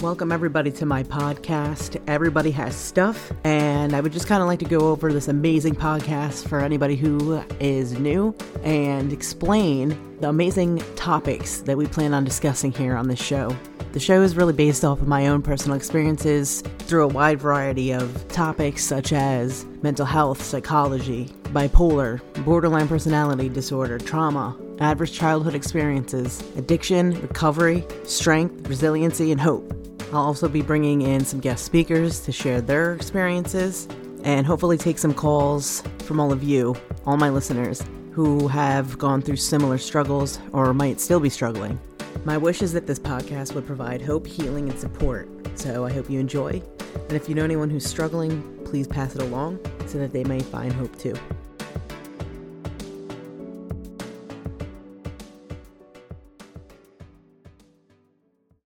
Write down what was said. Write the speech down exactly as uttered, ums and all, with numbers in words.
Welcome everybody to my podcast, Everybody Has Stuff, and I would just kind of like to go over this amazing podcast for anybody who is new and explain the amazing topics that we plan on discussing here on this show. The show is really based off of my own personal experiences through a wide variety of topics such as mental health, psychology, bipolar, borderline personality disorder, trauma, adverse childhood experiences, addiction, recovery, strength, resiliency, and hope. I'll also be bringing in some guest speakers to share their experiences and hopefully take some calls from all of you, all my listeners, who have gone through similar struggles or might still be struggling. My wish is that this podcast would provide hope, healing, and support. So I hope you enjoy. And if you know anyone who's struggling, please pass it along so that they may find hope too.